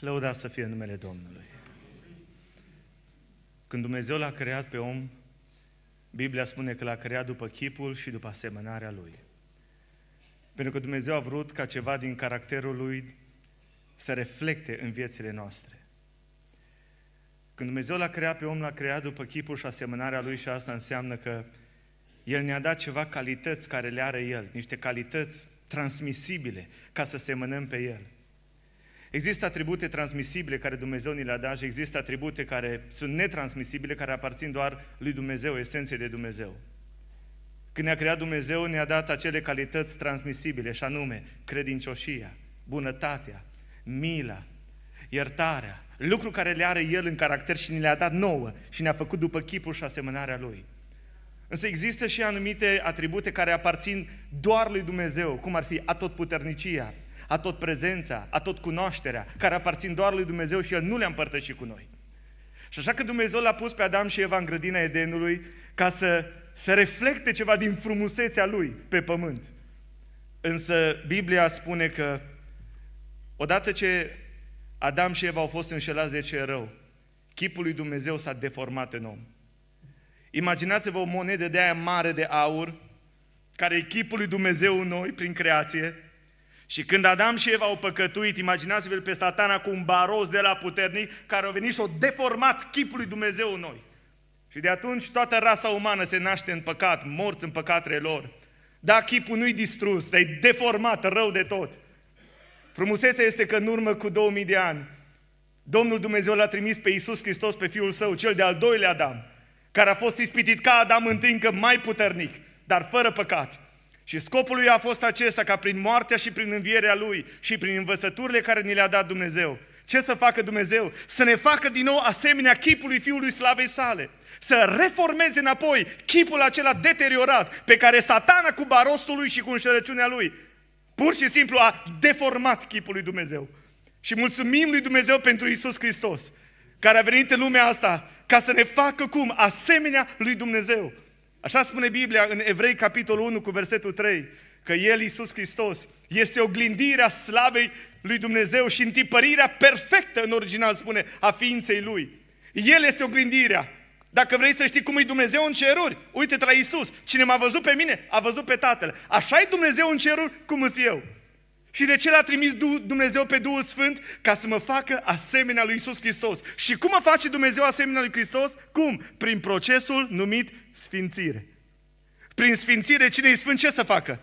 Lăudat să fie numele Domnului. Când Dumnezeu l-a creat pe om, Biblia spune că l-a creat după chipul și după asemănarea lui. Pentru că Dumnezeu a vrut ca ceva din caracterul lui să reflecte în viețile noastre. Când Dumnezeu l-a creat pe om, l-a creat după chipul și asemănarea lui și asta înseamnă că El ne-a dat ceva calități care le are El, niște calități transmisibile ca să semănăm pe El. Există atribute transmisibile care Dumnezeu ni le-a dat și există atribute care sunt netransmisibile, care aparțin doar lui Dumnezeu, esenței de Dumnezeu. Când ne-a creat Dumnezeu, ne-a dat acele calități transmisibile și anume credincioșia, bunătatea, mila, iertarea, lucruri care le are El în caracter și ni le-a dat nouă și ne-a făcut după chipul și asemănarea Lui. Însă există și anumite atribute care aparțin doar lui Dumnezeu, cum ar fi atotputernicia, atotprezența, atotcunoașterea, care aparțin doar lui Dumnezeu și El nu le-a împărtășit cu noi. Și așa că Dumnezeu l-a pus pe Adam și Eva în grădina Edenului ca să reflecte ceva din frumusețea Lui pe pământ. Însă Biblia spune că odată ce Adam și Eva au fost înșelați de cel rău, chipul lui Dumnezeu s-a deformat în om. Imaginați-vă o monedă de aia mare de aur, care e chipul lui Dumnezeu în noi, prin creație, și când Adam și Eva au păcătuit, imaginați-vă pe Satana cu un baros de la puternic, care a venit și a deformat chipul lui Dumnezeu în noi. Și de atunci toată rasa umană se naște în păcat, morți în păcatele lor. Da, chipul nu-i distrus, dar e deformat rău de tot. Frumusețea este că în urmă cu 2000 de ani, Domnul Dumnezeu l-a trimis pe Iisus Hristos, pe Fiul Său, cel de-al doilea Adam, care a fost ispitit ca Adam întâi, încă mai puternic, dar fără păcat. Și scopul lui a fost acesta, ca prin moartea și prin învierea lui și prin învățăturile care ni le-a dat Dumnezeu. Ce să facă Dumnezeu? Să ne facă din nou asemenea chipului Fiului Slavei Sale. Să reformeze înapoi chipul acela deteriorat pe care Satana cu barostul lui și cu înșelăciunea lui pur și simplu a deformat chipul lui Dumnezeu. Și mulțumim lui Dumnezeu pentru Iisus Hristos, care a venit în lumea asta ca să ne facă cum? Asemenea lui Dumnezeu. Așa spune Biblia în Evrei, capitolul 1, cu versetul 3, că El, Iisus Hristos, este oglindirea slavei lui Dumnezeu și întipărirea perfectă, în original spune, a ființei Lui. El este oglindirea. Dacă vrei să știi cum e Dumnezeu în ceruri, uite-te la Iisus. Cine m-a văzut pe mine, a văzut pe Tatăl. Așa e Dumnezeu în ceruri, cum îs eu. Și de ce l-a trimis Dumnezeu pe Duhul Sfânt? Ca să mă facă asemenea lui Iisus Hristos. Și cum mă face Dumnezeu asemenea lui Hristos? Cum? Prin procesul numit sfințire. Prin sfințire, cine e sfânt ce să facă?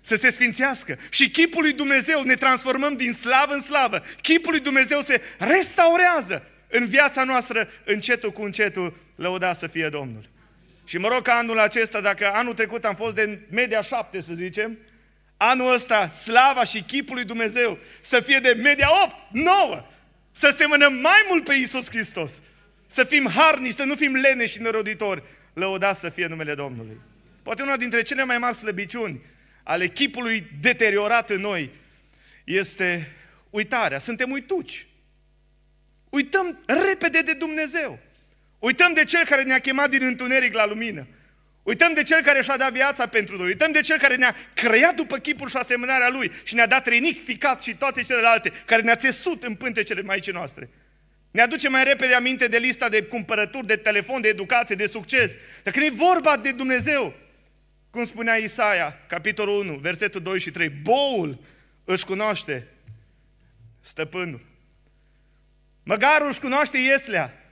Să se sfințească. Și chipul lui Dumnezeu, ne transformăm din slavă în slavă. Chipul lui Dumnezeu se restaurează în viața noastră, încetul cu încetul. Lăudat să fie Domnul. Și mă rog că anul acesta, dacă anul trecut am fost de media 7, să zicem, anul ăsta, slava și chipul lui Dumnezeu să fie de media 8, 9. Să semănăm mai mult pe Iisus Hristos. Să fim harnici, să nu fim leneși și neroditori. Lăudați să fie numele Domnului. Poate una dintre cele mai mari slăbiciuni ale chipului deteriorat în noi este uitarea. Suntem uituci. Uităm repede de Dumnezeu. Uităm de Cel care ne-a chemat din întuneric la lumină. Uităm de Cel care și-a dat viața pentru noi, uităm de Cel care ne-a creat după chipul și asemănarea Lui și ne-a dat rinic, ficat și toate celelalte, care ne-a țesut în pântecele Maicii noastre. Ne aduce mai repede aminte de lista de cumpărături, de telefon, de educație, de succes. Dar când e vorba de Dumnezeu, cum spunea Isaia, capitolul 1, versetul 2 și 3, boul își cunoaște stăpânul. Măgarul își cunoaște ieslea,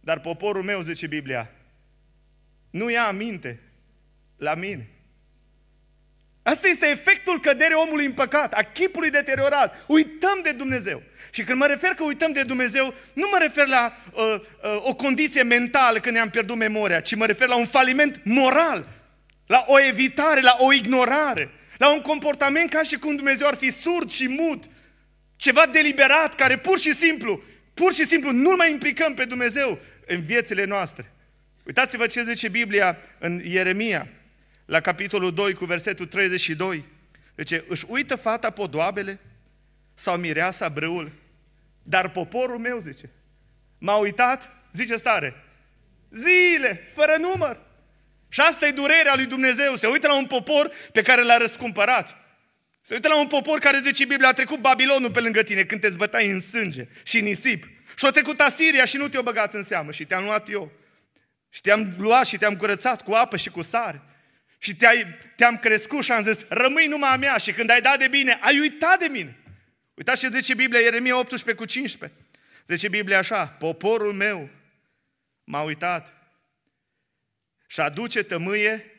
dar poporul meu, zice Biblia, nu ia aminte la mine. Asta este efectul căderii omului în păcat, a chipului deteriorat. Uităm de Dumnezeu. Și când mă refer că uităm de Dumnezeu, nu mă refer la o condiție mentală când ne-am pierdut memoria, ci mă refer la un faliment moral, la o evitare, la o ignorare, la un comportament ca și cum Dumnezeu ar fi surd și mut, ceva deliberat, care pur și simplu nu-L mai implicăm pe Dumnezeu în viețile noastre. Uitați-vă ce zice Biblia în Ieremia, la capitolul 2, cu versetul 32. Zice, își uită fata podoabele sau mireasa brâul, dar poporul meu, zice, m-a uitat, zice stare, zile, fără număr. Și asta e durerea lui Dumnezeu, se uită la un popor pe care l-a răscumpărat. Se uită la un popor care, zice Biblia, a trecut Babilonul pe lângă tine când te zbătai în sânge și în nisip. Și-a trecut Asiria și nu te-a băgat în seamă și te-am luat eu. Și te-am luat și te-am curățat cu apă și cu sare. Și te-am crescut și am zis, rămâi numai a mea. Și când ai dat de bine, ai uitat de mine. Uitați ce zice Biblia, Ieremia 18:15. Zice Biblia așa, poporul meu m-a uitat și aduce tămâie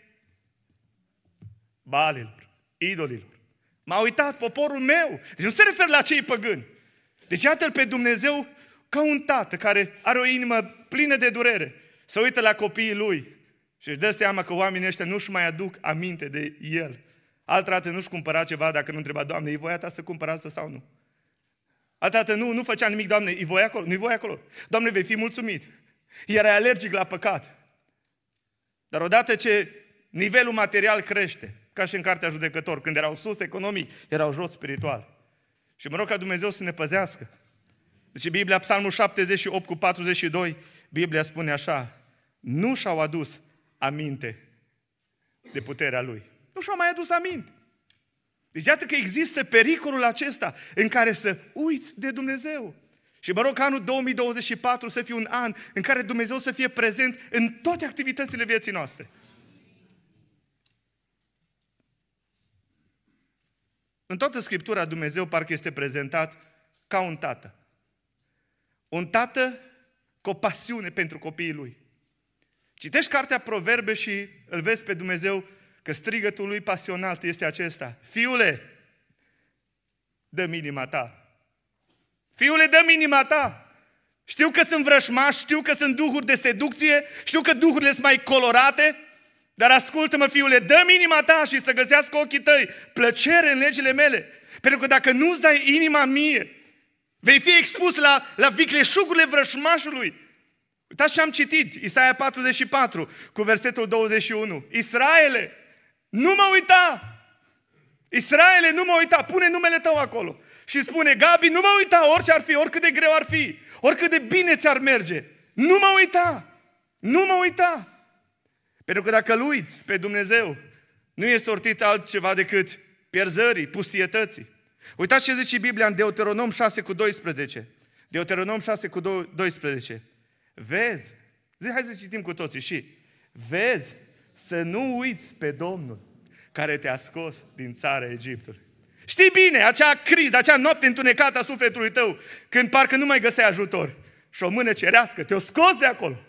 balilor, idolilor. M-a uitat poporul meu. Deci nu se referă la cei păgâni. Deci iată-l pe Dumnezeu ca un tată care are o inimă plină de durere. Se uită la copiii lui și își dă seama că oamenii ăștia nu-și mai aduc aminte de el. Altădată nu-și cumpăra ceva dacă nu întreba, Doamne, e voia ta să cumpăr asta sau nu? Altădată nu făcea nimic, Doamne, e voia acolo? Nu-i voia acolo? Doamne, vei fi mulțumit. Era alergic la păcat. Dar odată ce nivelul material crește, ca și în Cartea Judecător, când erau sus economic, erau jos spiritual. Și mă rog ca Dumnezeu să ne păzească. Deci Biblia, Psalmul 78:42, Biblia spune așa, nu și-au adus aminte de puterea Lui. Nu și-au mai adus aminte. Deci iată că există pericolul acesta în care să uiți de Dumnezeu. Și mă rog ca anul 2024 să fie un an în care Dumnezeu să fie prezent în toate activitățile vieții noastre. În toată Scriptura Dumnezeu parcă este prezentat ca un tată. Un tată cu o pasiune pentru copiii lui. Citești cartea Proverbe și îl vezi pe Dumnezeu că strigătul lui pasional este acesta. Fiule, dă-mi inima ta. Fiule, dă-mi inima ta. Știu că sunt vrășmași, știu că sunt duhuri de seducție, știu că duhurile sunt mai colorate, dar ascultă-mă, fiule, dă-mi inima ta și să găsească ochii tăi plăcere în legile mele. Pentru că dacă nu-ți dai inima mie, vei fi expus la vicleșugurile vrășmașului. Uitați ce am citit, Isaia 44, cu versetul 21. Israele, nu mă uita! Israele, nu mă uita! Pune numele tău acolo. Și spune, Gabi, nu mă uita, orice ar fi, oricât de greu ar fi, oricât de bine ți-ar merge. Nu mă uita! Nu mă uita! Pentru că dacă îl uiți pe Dumnezeu, nu e sortit altceva decât pierzării, pustietății. Uitați ce zice Biblia în Deuteronom 6:12. Deuteronom 6:12. Vezi, hai să citim cu toții și vezi să nu uiți pe Domnul care te-a scos din țara Egiptului. Știi bine, acea criză, acea noapte întunecată a sufletului tău, când parcă nu mai găseai ajutor și o mână cerească te-a scos de acolo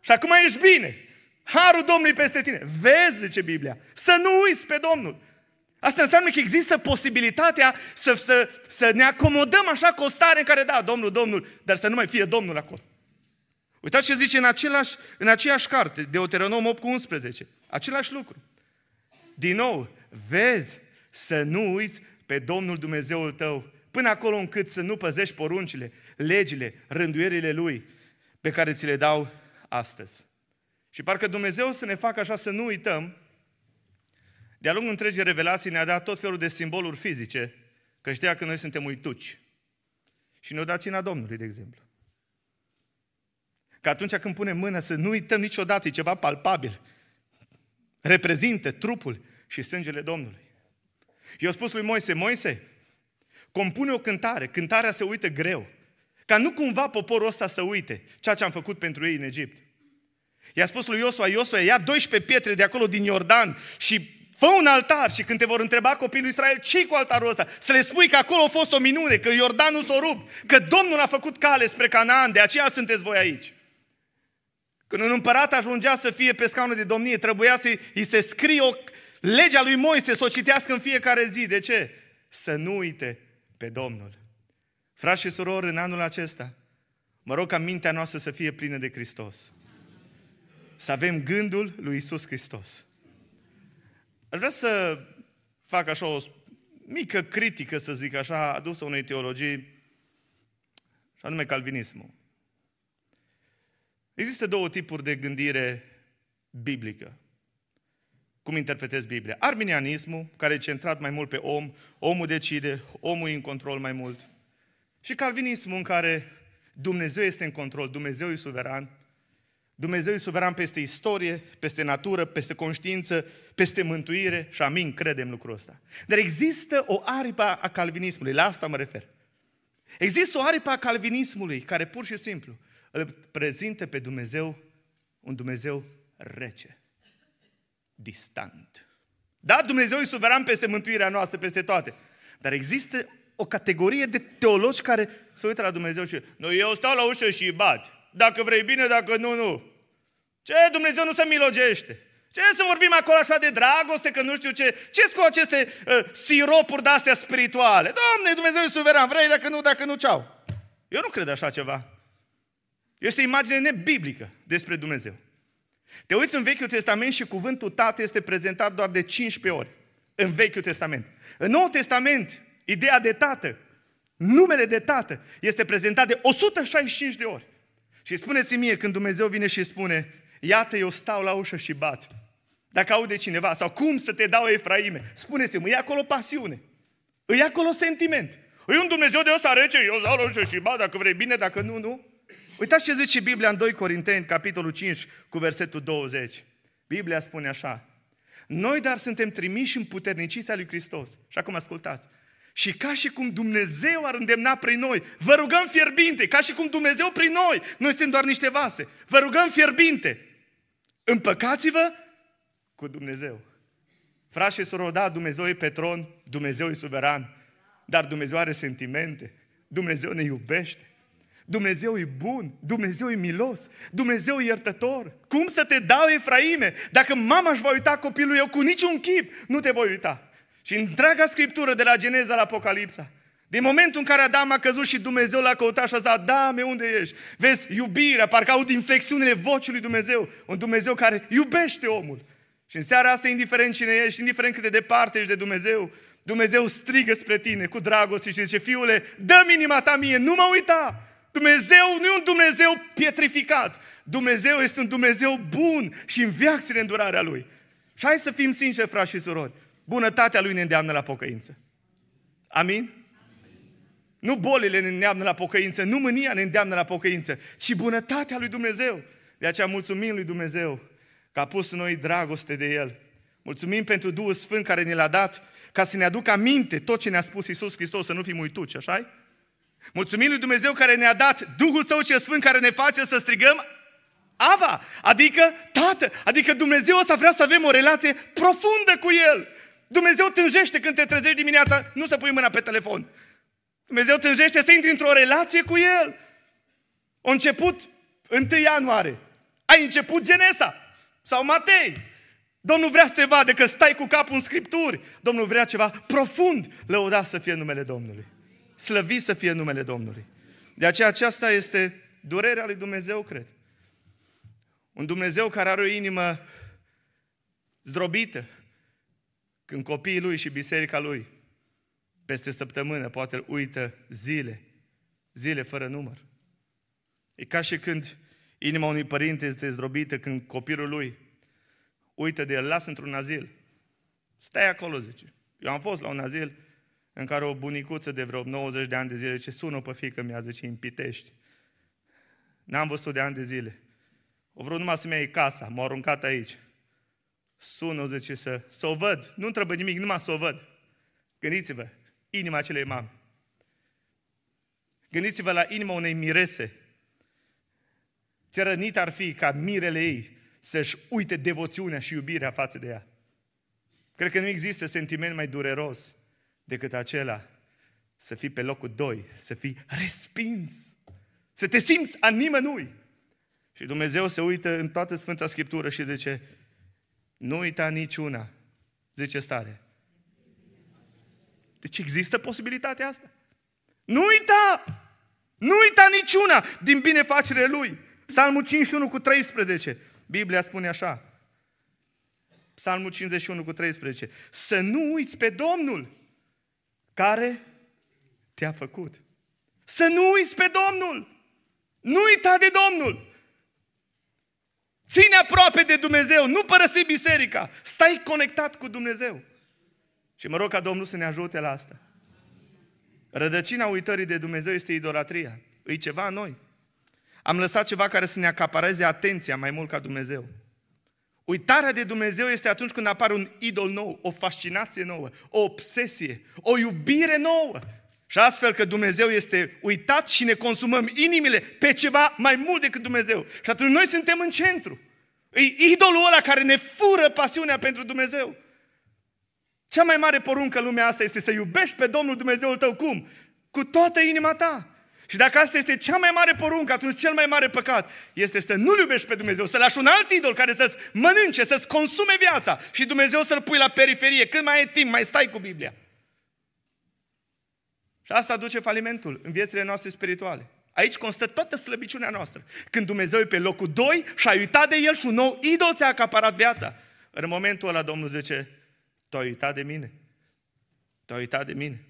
și acum ești bine. Harul Domnului peste tine. Vezi, zice Biblia, să nu uiți pe Domnul. Asta înseamnă că există posibilitatea să ne acomodăm așa cu o stare în care, da, Domnul, Domnul, dar să nu mai fie Domnul acolo. Uitați ce zice în aceeași carte, Deuteronom 8:11. Același lucru. Din nou, vezi să nu uiți pe Domnul Dumnezeul tău, până acolo încât să nu păzești poruncile, legile, rânduierile Lui pe care ți le dau astăzi. Și parcă Dumnezeu să ne facă așa să nu uităm. De-a lungul întregii revelații ne-a dat tot felul de simboluri fizice, că știa că noi suntem uituci. Și ne-a dat cina Domnului, de exemplu. Că atunci când punem mâna să nu uităm niciodată, e ceva palpabil. Reprezintă trupul și sângele Domnului. I-a spus lui Moise, Moise, compune o cântare, cântarea se uită greu, ca nu cumva poporul ăsta să uite ceea ce am făcut pentru ei în Egipt. I-a spus lui Iosua, Iosua, ia 12 pietre de acolo din Iordan și fă un altar și când te vor întreba copilul Israel, ce-i cu altarul ăsta? Să le spui că acolo a fost o minune, că Iordanul s-o rupt, că Domnul a făcut cale spre Canaan, de aceea sunteți voi aici. Când un împărat ajungea să fie pe scaunul de domnie, trebuia să-i se scrie legea lui Moise, să o citească în fiecare zi. De ce? Să nu uite pe Domnul. Frați și surori, în anul acesta, mă rog ca mintea noastră să fie plină de Hristos. Să avem gândul lui Iisus Hristos. Aș vrea să fac așa o mică critică, să zic așa, adusă unei teologii, și anume calvinismul. Există două tipuri de gândire biblică. Cum interpretezi Biblia? Arminianismul, care e centrat mai mult pe om, omul decide, omul e în control mai mult. Și calvinismul, în care Dumnezeu este în control, Dumnezeu e suveran, Dumnezeu e suveran peste istorie, peste natură, peste conștiință, peste mântuire și amin, credem lucrul ăsta. Dar există o aripă a calvinismului, la asta mă refer. Există o aripă a calvinismului care pur și simplu îl prezintă pe Dumnezeu, un Dumnezeu rece, distant. Da, Dumnezeu e suveran peste mântuirea noastră, peste toate. Dar există o categorie de teologi care se uită la Dumnezeu și nu, eu stau la ușă și bat. Dacă vrei bine, dacă nu, nu. Ce? Dumnezeu nu se milogește. Ce să vorbim acolo așa de dragoste, că nu știu ce? Ce-s cu aceste siropuri de-astea spirituale? Doamne, Dumnezeu e suveran, vrei, dacă nu, dacă nu, ceau. Eu nu cred așa ceva. Este o imagine nebiblică despre Dumnezeu. Te uiți în Vechiul Testament și cuvântul Tată este prezentat doar de 15 ori. În Vechiul Testament. În Noul Testament, ideea de Tată, numele de Tată, este prezentat de 165 de ori. Și spuneți-mi mie, când Dumnezeu vine și spune, iată, eu stau la ușă și bat. Dacă aude cineva, sau cum să te dau, Efraime? Spuneți-mi, e acolo pasiune. E acolo sentiment. E un Dumnezeu de ăsta rece, eu stau la ușă și bat, dacă vrei bine, dacă nu, nu. Uitați ce zice Biblia în 2 Corinteni, capitolul 5, cu versetul 20. Biblia spune așa. Noi dar suntem trimiși în puternicița lui Hristos. Și acum ascultați. Și ca și cum Dumnezeu ar îndemna prin noi, vă rugăm fierbinte, ca și cum Dumnezeu prin noi, noi suntem doar niște vase, vă rugăm fierbinte, împăcați-vă cu Dumnezeu. Frați și surori, da, Dumnezeu e pe tron, Dumnezeu e suveran, dar Dumnezeu are sentimente, Dumnezeu ne iubește, Dumnezeu e bun, Dumnezeu e milos, Dumnezeu e iertător. Cum să te dau, Efraime? Dacă mama își va uita copilul, eu cu niciun chip nu te voi uita. Și întreaga Scriptură, de la Geneza la Apocalipsa, din momentul în care Adam a căzut și Dumnezeu l-a căutat și a zis, Adame, unde ești? Vezi, iubirea, parcă aud inflexiunile vocii lui Dumnezeu, un Dumnezeu care iubește omul. Și în seara asta, indiferent cine ești, indiferent cât de departe ești de Dumnezeu, Dumnezeu strigă spre tine cu dragoste și zice, fiule, dă-mi inima ta mie, nu mă uita! Dumnezeu nu e un Dumnezeu pietrificat, Dumnezeu este un Dumnezeu bun și în viață ține îndurarea Lui. Și hai să fim sinceri, frați și surori. Bunătatea Lui ne îndeamnă la pocăință. Amin? Amin? Nu bolile ne îndeamnă la pocăință, nu mânia ne îndeamnă la pocăință, ci bunătatea Lui Dumnezeu. De aceea mulțumim Lui Dumnezeu că a pus în noi dragoste de El. Mulțumim pentru Duhul Sfânt care ne l-a dat ca să ne aducă aminte tot ce ne-a spus Iisus Hristos, să nu fim uituci, așa-i? Mulțumim Lui Dumnezeu care ne-a dat Duhul Său cel Sfânt care ne face să strigăm Ava, adică Tată, adică Dumnezeu ăsta vrea să avem o relație profundă cu El. Dumnezeu tânjește când te trezești dimineața, nu să pui mâna pe telefon. Dumnezeu tânjește să intri într-o relație cu El. A început 1 ianuarie. Ai început Genesa sau Matei. Domnul vrea să te vadă că stai cu capul în Scripturi. Domnul vrea ceva profund. Lăudat să fie numele Domnului. Slăvit să fie numele Domnului. De aceea aceasta este durerea lui Dumnezeu, cred. Un Dumnezeu care are o inimă zdrobită. Când copiii Lui și biserica Lui peste săptămână poate îl uită zile fără număr. E ca și când inima unui părinte este zdrobită când copilul lui uită de el, lasă într-un azil. Stai acolo, zice. Eu am fost la un azil în care o bunicuță de vreo 90 de ani de zile zice, sună pe fiică mea, zice, în Pitești. N-am văzut-o de ani de zile. O vrut numai să-mi iei casa, m-a aruncat aici. Sună, zice, să o văd. Nu trebuie nimic, numai să o văd. Gândiți-vă, inima acelei mame. Gândiți-vă la inima unei mirese. Ce rănit ar fi ca mirele ei să-și uite devoțiunea și iubirea față de ea. Cred că nu există sentiment mai dureros decât acela să fii pe locul 2, să fii respins, să te simți a nimănui. Și Dumnezeu se uită în toată Sfânta Scriptură și zice, nu uita niciuna, zice stare. Deci există posibilitatea asta. Nu uita niciuna din binefacerile Lui. Psalmul 51:13. Biblia spune așa. Psalmul 51:13. Să nu uiți pe Domnul care te-a făcut. Să nu uiți pe Domnul. Nu uita de Domnul. Ține aproape de Dumnezeu, nu părăsi biserica, stai conectat cu Dumnezeu. Și mă rog ca Domnul să ne ajute la asta. Rădăcina uitării de Dumnezeu este idolatria, e ceva în noi. Am lăsat ceva care să ne acapareze atenția mai mult ca Dumnezeu. Uitarea de Dumnezeu este atunci când apare un idol nou, o fascinație nouă, o obsesie, o iubire nouă. Și astfel că Dumnezeu este uitat și ne consumăm inimile pe ceva mai mult decât Dumnezeu. Și atunci noi suntem în centru. E idolul ăla care ne fură pasiunea pentru Dumnezeu. Cea mai mare poruncă în lumea asta este să iubești pe Domnul Dumnezeul tău cum? Cu toată inima ta. Și dacă asta este cea mai mare poruncă, atunci cel mai mare păcat este să nu-L iubești pe Dumnezeu, să lași un alt idol care să-ți mănânce, să-ți consume viața și Dumnezeu să-L pui la periferie. Cât mai e timp, mai stai cu Biblia. Și asta aduce falimentul în viețile noastre spirituale. Aici constă toată slăbiciunea noastră. Când Dumnezeu e pe locul 2 și ai uitat de El și un nou idol ți-a acaparat viața. În momentul ăla Domnul zice, te-ai uitat de mine. Te-ai uitat de mine.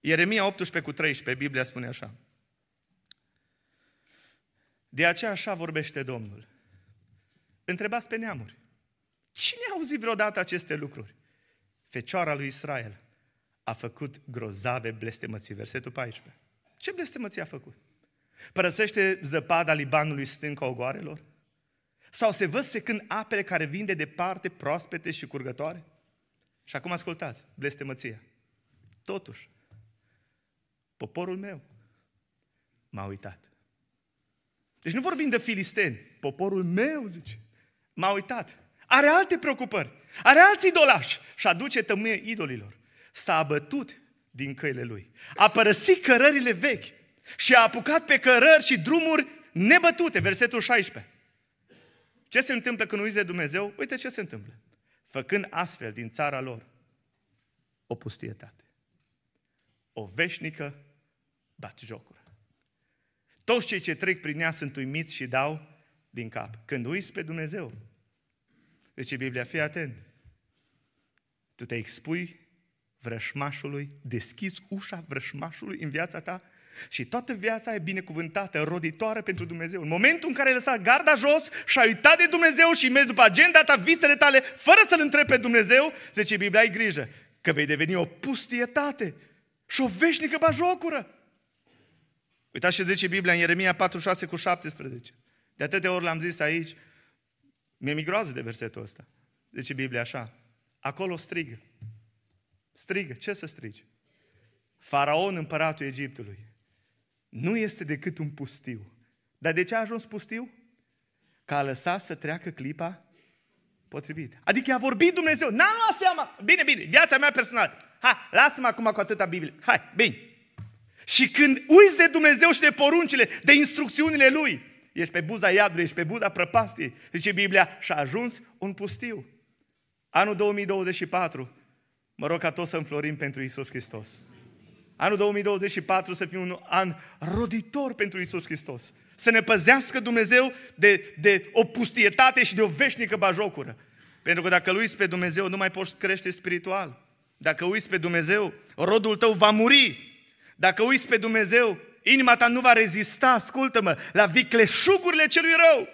Ieremia 18:13, Biblia spune așa. De aceea așa vorbește Domnul. Întrebați pe neamuri. Cine a auzit vreodată aceste lucruri? Fecioara lui Israel a făcut grozave blestemății. Versetul 14. Ce blestemății a făcut? Părăsește zăpada Libanului stânca ogoarelor? Sau se văd secând apele care vin de departe, proaspete și curgătoare? Și acum ascultați, blestemăția. Totuși, poporul meu m-a uitat. Deci nu vorbim de filisteni. Poporul meu, zice, m-a uitat. Are alte preocupări. Are alți idolași. Și aduce tămâie idolilor. S-a abătut din căile lui. A părăsit cărările vechi și a apucat pe cărări și drumuri nebătute. Versetul 16. Ce se întâmplă când uiți de Dumnezeu? Uite ce se întâmplă. Făcând astfel din țara lor o pustietate. O veșnică batjocură. Toți cei ce trec prin ea sunt uimiți și dau din cap. Când uiți pe Dumnezeu, zice Biblia, fii atent. Tu te expui vrășmașului, deschizi ușa vrășmașului în viața ta și toată viața e binecuvântată, roditoare pentru Dumnezeu. În momentul în care ai lăsat garda jos și ai uitat de Dumnezeu și mergi după agenda ta, visele tale, fără să-L întrebi pe Dumnezeu, zice Biblia, ai grijă că vei deveni o pustietate și o veșnică bajocură. Uitați ce zice Biblia în Ieremia 46:17. De atâtea ori l-am zis aici, mi-e groază de versetul ăsta. Zice Biblia așa, acolo strigă. Strigă, ce să strigi? Faraon, împăratul Egiptului, nu este decât un pustiu. Dar de ce a ajuns pustiu? Că a lăsat să treacă clipa potrivită. Adică i-a vorbit Dumnezeu, n-am luat seama. Bine, bine, viața mea personală. Hai, lasă-mă acum cu atâta Biblie. Hai, bine. Și când uiți de Dumnezeu și de poruncile, de instrucțiunile Lui, ești pe buza iadului, ești pe buza prăpastiei, zice Biblia, și a ajuns un pustiu. Anul 2024, mă rog ca toți să înflorim pentru Iisus Hristos. Anul 2024 să fie un an roditor pentru Iisus Hristos. Să ne păzească Dumnezeu de o pustietate și de o veșnică bajocură. Pentru că dacă îl uiți pe Dumnezeu, nu mai poți crește spiritual. Dacă uiți pe Dumnezeu, rodul tău va muri. Dacă uiți pe Dumnezeu, inima ta nu va rezista, ascultă-mă, la vicleșugurile celui rău.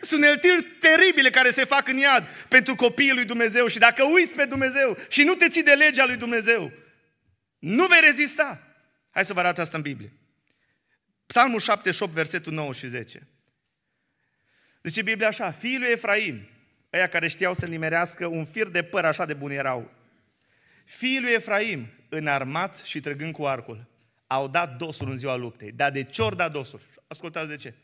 Sunt uneltiri teribile care se fac în iad pentru copiii lui Dumnezeu. Și dacă uiți pe Dumnezeu și nu te ții de legea lui Dumnezeu, nu vei rezista. Hai să vă arăt asta în Biblie. Psalmul 78, versetul 9 și 10. Zice Biblia așa, fiii lui Efraim, ăia care știau să nimerească un fir de păr, așa de buni erau. Fiii lui Efraim, înarmați și trăgând cu arcul, au dat dosul în ziua luptei. Dar de ce ori dat dosul? Ascultați de ce.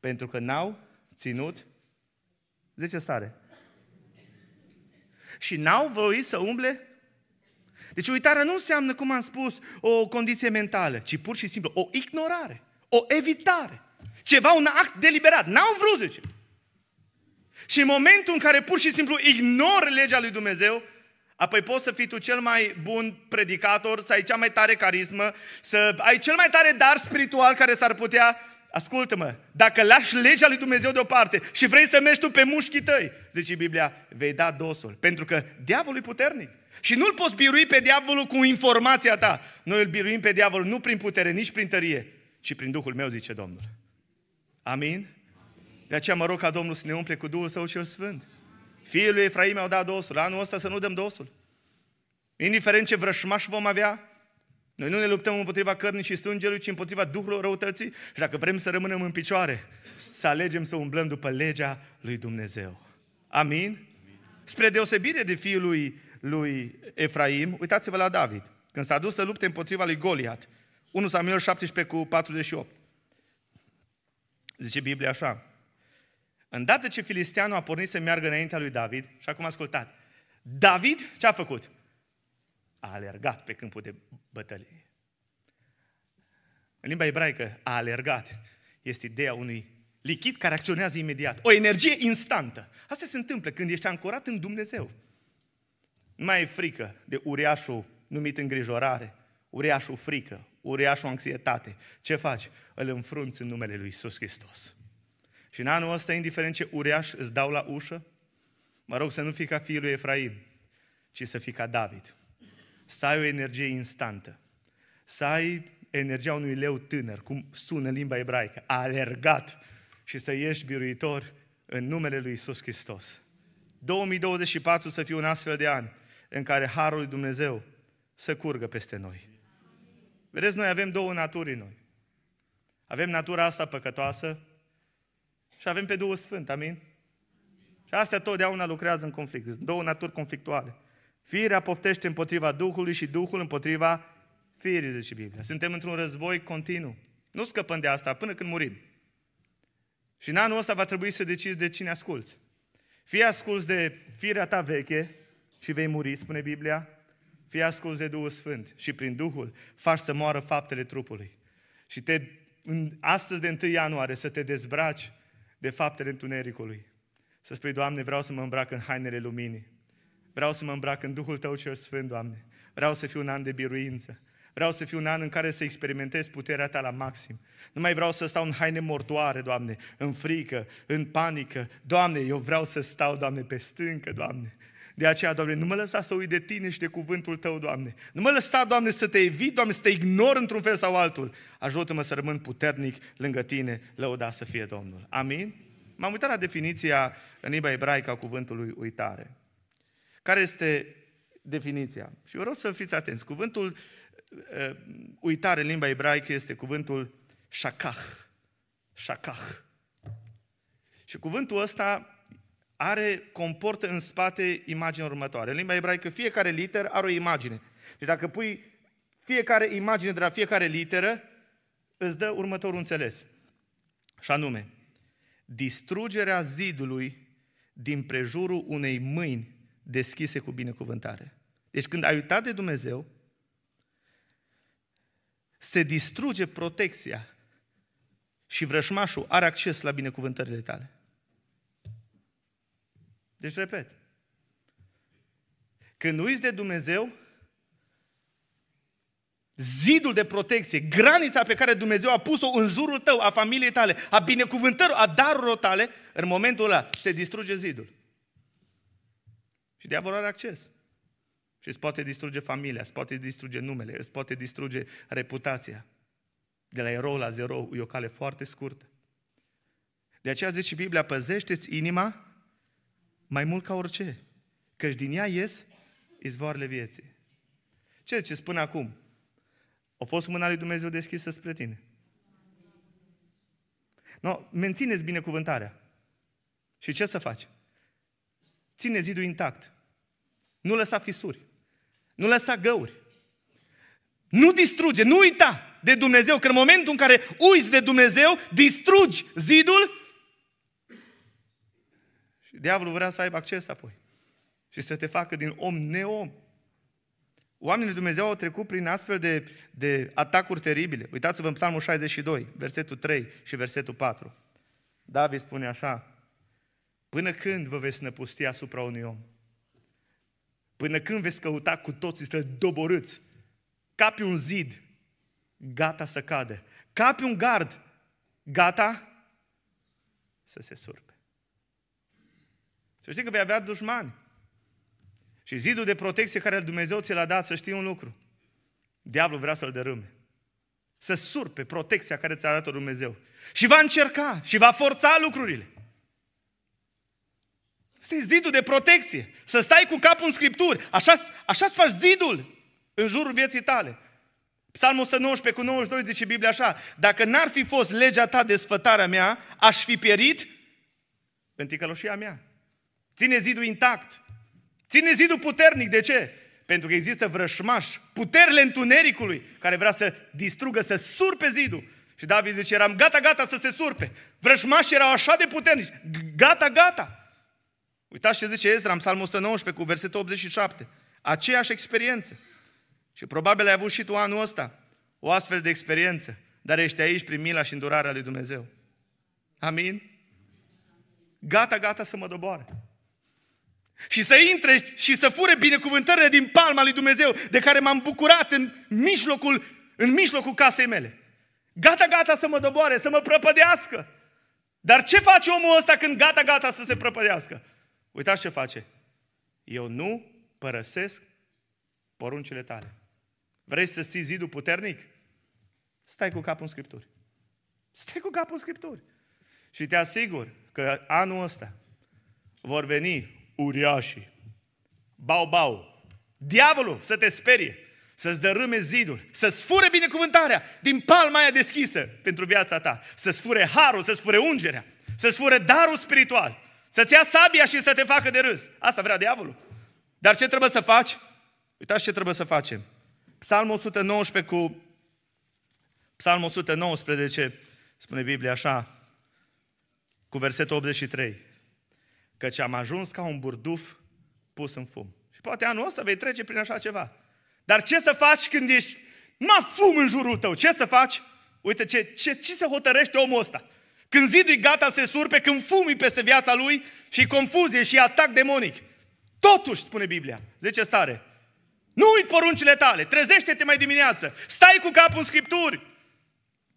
Pentru că n-au ținut, zice stare, și n-au voit să umble. Deci uitarea nu înseamnă, cum am spus, o condiție mentală, ci pur și simplu o ignorare, o evitare, ceva, un act deliberat. N-au vrut, zice. Și în momentul în care pur și simplu ignori legea lui Dumnezeu, apoi poți să fii tu cel mai bun predicator, să ai cea mai tare carismă, să ai cel mai tare dar spiritual care s-ar putea. Ascultă-mă, dacă lași legea lui Dumnezeu deoparte și vrei să mergi tu pe mușchii tăi, zice Biblia, vei da dosul. Pentru că diavolul e puternic. Și nu-l poți birui pe diavolul cu informația ta. Noi îl biruim pe diavol nu prin putere, nici prin tărie, ci prin Duhul meu, zice Domnul. Amin? De aceea mă rog ca Domnul să ne umple cu Duhul Său cel Sfânt. Fiii lui Efraim au dat dosul. Anul ăsta să nu dăm dosul. Indiferent ce vrășmaș vom avea, Noi nu ne luptăm împotriva cărnii și sângelui, ci împotriva duhului răutății. Și dacă vrem să rămânem în picioare, să alegem să umblăm după legea lui Dumnezeu. Amin? Amin. Spre deosebire de fiul lui Efraim, uitați-vă la David. Când s-a dus să lupte împotriva lui Goliat, 1 Samuel 17:48. Zice Biblia așa. Îndată ce filisteanul a pornit să meargă înaintea lui David, și acum ascultat, David ce a făcut? A alergat pe câmpul de bătălie. În limba ebraică, a alergat este ideea unui lichid care acționează imediat. O energie instantă. Asta se întâmplă când ești ancorat în Dumnezeu. Nu mai e frică de uriașul numit îngrijorare, uriașul frică, uriașul anxietate. Ce faci? Îl înfrunți în numele lui Iisus Hristos. Și în anul ăsta, indiferent ce uriaș îți dau la ușă, mă rog să nu fii ca fiul lui Efraim, ci să fii ca David. Să ai o energie instantă. Să ai energia unui leu tânăr, cum sună în limba ebraică, alergat, și să ieși biruitor în numele lui Iisus Hristos. 2024 să fie un astfel de an în care harul lui Dumnezeu să curgă peste noi. Vedeți, noi avem două naturi în noi. Avem natura asta păcătoasă și avem pe Duhul Sfânt, amin? Și astea totdeauna lucrează în conflict. Două naturi conflictuale. Firea poftește împotriva Duhului și Duhul împotriva firii, zice Biblia. Suntem într-un război continuu. Nu scăpăm de asta până când murim. Și în anul ăsta va trebui să decizi de cine asculți. Fie asculți de firea ta veche și vei muri, spune Biblia, fie asculți de Duhul Sfânt și prin Duhul faci să moară faptele trupului. Și astăzi de 1 ianuarie să te dezbraci de faptele întunericului. Să spui, Doamne, vreau să mă îmbrac în hainele luminii. Vreau să mă îmbrac în Duhul Tău cel Sfânt, Doamne. Vreau să fiu un an de biruință. Vreau să fiu un an în care să experimentez puterea Ta la maxim. Nu mai vreau să stau în haine mortoare, Doamne, în frică, în panică. Doamne, eu vreau să stau, Doamne, pe stâncă, Doamne. De aceea, Doamne, nu mă lăsa să uit de Tine și de cuvântul Tău, Doamne. Nu mă lăsa, Doamne, să Te evit, Doamne, să Te ignor într-un fel sau altul. Ajută-mă să rămân puternic lângă Tine, lăudat să fie Domnul. Amin? M-am uitat la definiția în limba ebraică a cuvântului uitare. Care este definiția? Și vă rog să fiți atenți. Cuvântul uitare în limba ebraică este cuvântul shakach. Shakach. Și cuvântul ăsta comportă în spate imaginea următoare. În limba ebraică fiecare literă are o imagine. Deci dacă pui fiecare imagine de la fiecare literă, îți dă următorul înțeles. Și anume, distrugerea zidului din prejurul unei mâini deschise cu binecuvântare. Deci când ai uitat de Dumnezeu, se distruge protecția și vrășmașul are acces la binecuvântările tale. Deci repet, când uiți de Dumnezeu, zidul de protecție, granița pe care Dumnezeu a pus-o în jurul tău, a familiei tale, a binecuvântărilor, a darurilor tale, în momentul ăla se distruge zidul. Și diavolul are acces. Și îți poate distruge familia, îți poate distruge numele, îți poate distruge reputația. De la erou la zero e o cale foarte scurtă. De aceea zice Biblia, păzește-ți inima mai mult ca orice, căci din ea ies izvoarele vieții. Ceea ce spun acum, a fost mâna lui Dumnezeu deschisă spre tine. No, mențineți binecuvântarea. Și ce să faci? Ține zidul intact. Nu lăsa fisuri. Nu lăsa găuri. Nu distruge, nu uita de Dumnezeu, că în momentul în care uiți de Dumnezeu, distrugi zidul și diavolul vrea să aibă acces apoi și să te facă din om neom. Oamenii lui Dumnezeu au trecut prin astfel de atacuri teribile. Uitați-vă în Psalmul 62, versetul 3 și versetul 4. David spune așa: până când vă veți năpusti asupra unui om? Până când veți căuta cu toții să-l doborâți? Ca pe un zid, gata să cadă. Ca pe un gard, gata să se surpe. Să știi că vei avea dușmani. Și zidul de protecție care Dumnezeu ți l-a dat, să știi un lucru. Diavolul vrea să-l dărâme. Să surpe protecția care ți-a dat-o Dumnezeu. Și va încerca și va forța lucrurile. Este zidul de protecție. Să stai cu capul în Scripturi. Așa-ți faci zidul în jurul vieții tale. Psalmul 119 cu 92 zice Biblia așa: dacă n-ar fi fost legea ta, desfătarea mea, aș fi pierit în ticăloșia mea. Ține zidul intact. Ține zidul puternic. De ce? Pentru că există vrășmași, puterile întunericului, care vrea să distrugă, să surpe zidul. Și David zice, eram gata, gata să se surpe. Vrășmașii erau așa de puternici. Gata, gata. Uitați ce zice Ezra în Psalmul 119 cu versetul 87. Aceeași experiență. Și probabil ai avut și tu anul ăsta o astfel de experiență, dar ești aici prin mila și îndurarea lui Dumnezeu. Amin? Gata, gata să mă doboare. Și să intre și să fure binecuvântările din palma lui Dumnezeu, de care m-am bucurat în mijlocul casei mele. Gata, gata să mă doboare, să mă prăpădească. Dar ce face omul ăsta când gata, gata să se prăpădească? Uitați ce face. Eu nu părăsesc poruncile tale. Vrei să ții zidul puternic? Stai cu capul în Scripturi. Stai cu capul în Scripturi. Și te asigur că anul ăsta vor veni uriașii. Bau, bau. Diavolul să te sperie, să-ți dărâme zidul, să-ți fure binecuvântarea din palma aia deschisă pentru viața ta, să-ți fure harul, să-ți fure ungerea, să-ți fure darul spiritual, să-ți ia sabia și să te facă de râs. Asta vrea diavolul. Dar ce trebuie să faci? Uitați ce trebuie să facem. Psalmul 119, spune Biblia așa, cu versetul 83. Căci am ajuns ca un burduf pus în fum. Și poate anul ăsta vei trece prin așa ceva. Dar ce să faci când ești fum în jurul tău? Ce să faci? Uite ce se hotărăște omul ăsta. Când zidul e gata se surpe, când fumii peste viața lui și confuzie și atac demonic. Totuși, spune Biblia, zice stare, nu uit poruncile tale, trezește-te mai dimineață, stai cu capul în Scripturi,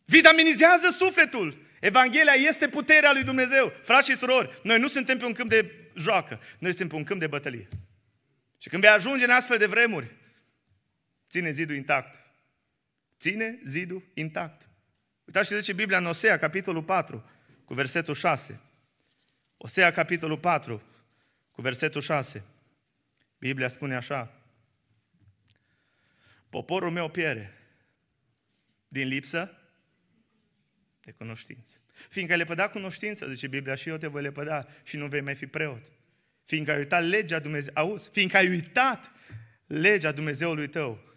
vitaminizează sufletul. Evanghelia este puterea lui Dumnezeu. Frați și surori, noi nu suntem pe un câmp de joacă, noi suntem pe un câmp de bătălie. Și când vei ajunge în astfel de vremuri, ține zidul intact. Ține zidul intact. Uitați ce zice Biblia în Osea, capitolul 4, cu versetul 6. Osea, capitolul 4, cu versetul 6. Biblia spune așa. Poporul meu piere din lipsă de cunoștință. Fiindcă ai lepădat cunoștință, zice Biblia, și eu te voi lepăda și nu vei mai fi preot. Fiindcă ai uitat legea Dumnezeu, auzi, fiindcă ai uitat legea Dumnezeului tău,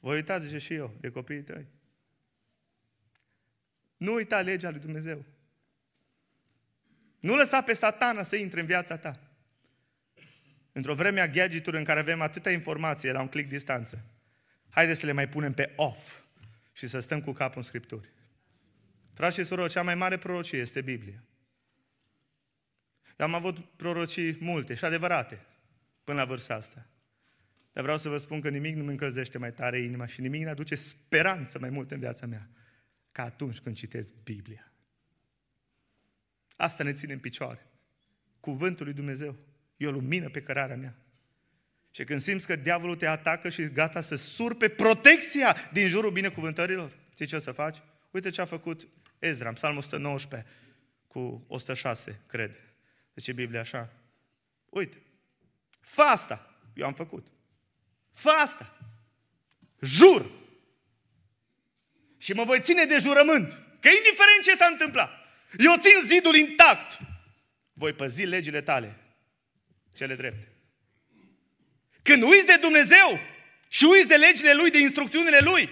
voi uita, zice și eu, de copiii tăi. Nu uita legea lui Dumnezeu. Nu lăsa pe Satana să intre în viața ta. Într-o vreme a gadgetului în care avem atâta informație la un click distanță, haideți să le mai punem pe off și să stăm cu capul în Scripturi. Frați și surori, cea mai mare prorocie este Biblia. Eu am avut prorocii multe și adevărate până la vârsta asta. Dar vreau să vă spun că nimic nu-mi încălzește mai tare inima și nimic nu aduce speranță mai mult în viața mea ca atunci când citesc Biblia. Asta ne ține în picioare. Cuvântul lui Dumnezeu e o lumină pe cărarea mea. Și când simți că diavolul te atacă și gata să surpe protecția din jurul binecuvântărilor, știi ce o să faci? Uite ce a făcut Ezra în Psalmul 119 cu 106, cred. Deci e Biblia așa. Uite, fă asta, eu am făcut. Fă asta, jur și mă voi ține de jurământ, că indiferent ce s-a întâmplat, eu țin zidul intact. Voi păzi legile tale, cele drepte. Când uiți de Dumnezeu și uiți de legile Lui, de instrucțiunile Lui,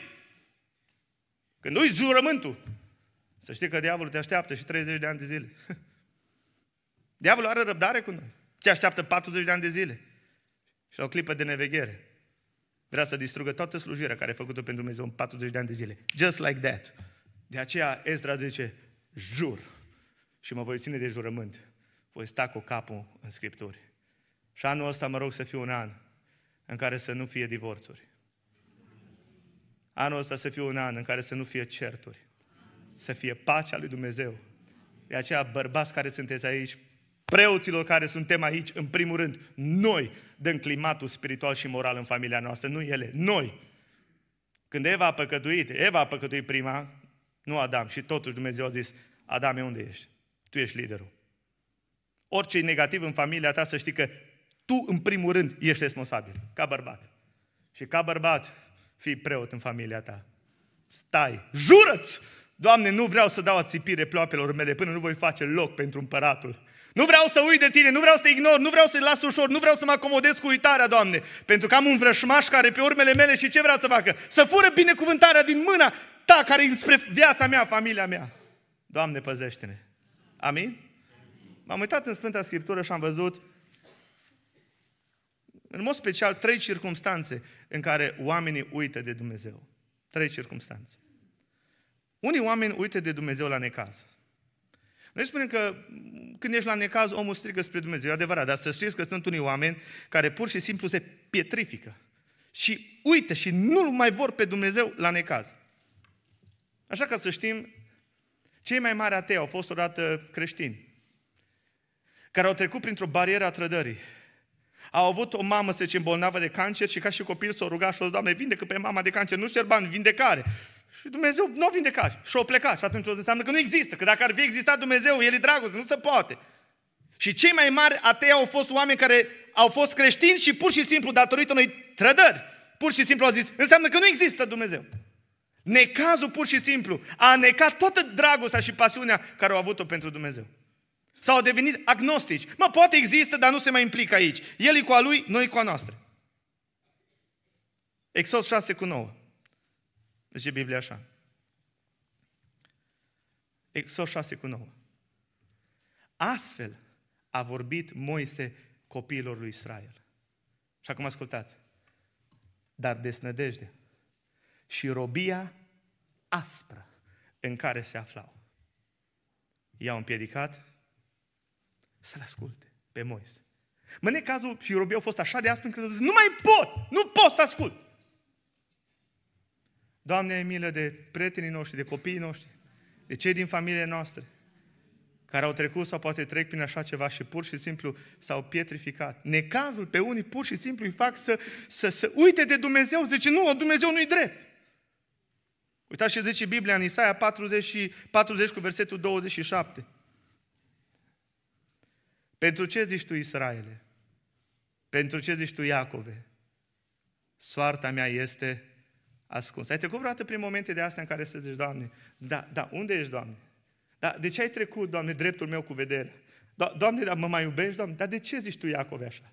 când uiți jurământul, să știi că diavolul te așteaptă și 30 de ani de zile. Diavolul are răbdare cu noi. Te așteaptă 40 de ani de zile. Și la o clipă de neveghere vrea să distrugă toată slujirea care a făcut-o pentru Dumnezeu în 40 de ani de zile. Just like that. De aceea Ezra zice, jur și mă voi ține de jurământ. Voi sta cu capul în Scripturi. Și anul ăsta mă rog să fie un an în care să nu fie divorțuri. Anul ăsta să fie un an în care să nu fie certuri. Să fie pacea lui Dumnezeu. De aceea, bărbați care sunteți aici, preoților care suntem aici, în primul rând, noi dăm climatul spiritual și moral în familia noastră, nu ele, noi. Când Eva a păcătuit prima, nu Adam. Și totuși Dumnezeu a zis, Adame, unde ești? Tu ești liderul. Orice e negativ în familia ta, să știi că tu, în primul rând, ești responsabil, ca bărbat. Și ca bărbat, fii preot în familia ta. Stai, jură-ți! Doamne, nu vreau să dau ațipire ploapelor mele până nu voi face loc pentru împăratul. Nu vreau să uit de tine, nu vreau să te ignor, nu vreau să-i las ușor, nu vreau să mă acomodez cu uitarea, Doamne. Pentru că am un vrășmaș care pe urmele mele și ce vrea să facă? Să fură binecuvântarea din mâna ta care e spre viața mea, familia mea. Doamne, păzește-ne. Amin? M-am uitat în Sfânta Scriptură și am văzut în mod special trei circumstanțe în care oamenii uită de Dumnezeu. Trei circumstanțe. Unii oameni uită de Dumnezeu la necaz. Noi spunem că când ești la necaz, omul strigă spre Dumnezeu. E adevărat, dar să știți că sunt unii oameni care pur și simplu se pietrifică. Și uită și nu mai vor pe Dumnezeu la necaz. Așa că să știm, cei mai mari atei au fost odată creștini, care au trecut printr-o barieră a trădării. Au avut o mamă, să zicem, bolnavă de cancer și ca și copil s-o ruga și o zis, Doamne, vindecă pe mama de cancer, nu știu bani, vindecare. Și Dumnezeu nu o vindeca și o pleca. Și atunci o înseamnă că nu există, că dacă ar fi existat Dumnezeu, El e dragoste, nu se poate. Și cei mai mari atei au fost oameni care au fost creștini și pur și simplu, datorită unei trădări, pur și simplu au zis, înseamnă că nu există Dumnezeu. Necazul pur și simplu a necat toată dragostea și pasiunea care au avut-o pentru Dumnezeu. Sau au devenit agnostici. Mă, poate există, dar nu se mai implică aici. El e cu a lui, noi cu a noastră. Exod 6:9. Zice Biblia așa. Exod 6:9. Astfel a vorbit Moise copiilor lui Israel. Și acum ascultați. Dar desnădejdea și robia aspră în care se aflau i-au împiedicat să-l asculte pe Moise. Mă, necazul și robia au fost așa de aspru încât au zis, nu mai pot, nu pot să ascult. Doamne, ai milă de prietenii noștri, de copiii noștri, de cei din familie noastră, care au trecut sau poate trec prin așa ceva și pur și simplu s-au pietrificat. Necazul pe unii pur și simplu îi fac să uite de Dumnezeu. Zice, nu, Dumnezeu nu-i drept. Uitați ce zice Biblia în Isaia 40 cu versetul 27. Pentru ce zici tu, Israele? Pentru ce zici tu, Iacove? Soarta mea este ascunsă. Ai trecut vreodată prin momente de astea în care să zici, Doamne, da, unde ești, Doamne? Da, de ce ai trecut, Doamne, dreptul meu cu vedere? Doamne, dar mă mai iubești, Doamne? Dar de ce zici tu, Iacove, așa?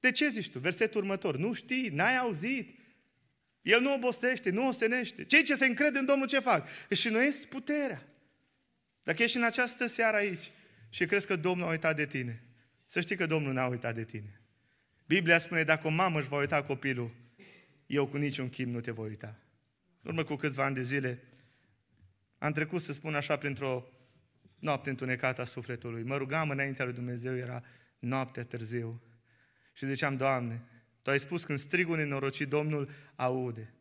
De ce zici tu? Versetul următor. Nu știi, n-ai auzit. El nu obosește, nu ostenește. Cei ce se încred în Domnul ce fac? Își înnoiesc puterea. Dacă ești în această seară aici și crezi că Domnul a uitat de tine, să știi că Domnul n-a uitat de tine. Biblia spune, dacă o mamă își va uita copilul, eu cu niciun chip nu te voi uita. În urmă cu câțiva ani de zile, am trecut, să spun așa, printr-o noapte întunecată a sufletului. Mă rugam înaintea lui Dumnezeu, era noaptea târziu. Și ziceam, Doamne, Tu ai spus când strigul nenorocit, Domnul aude.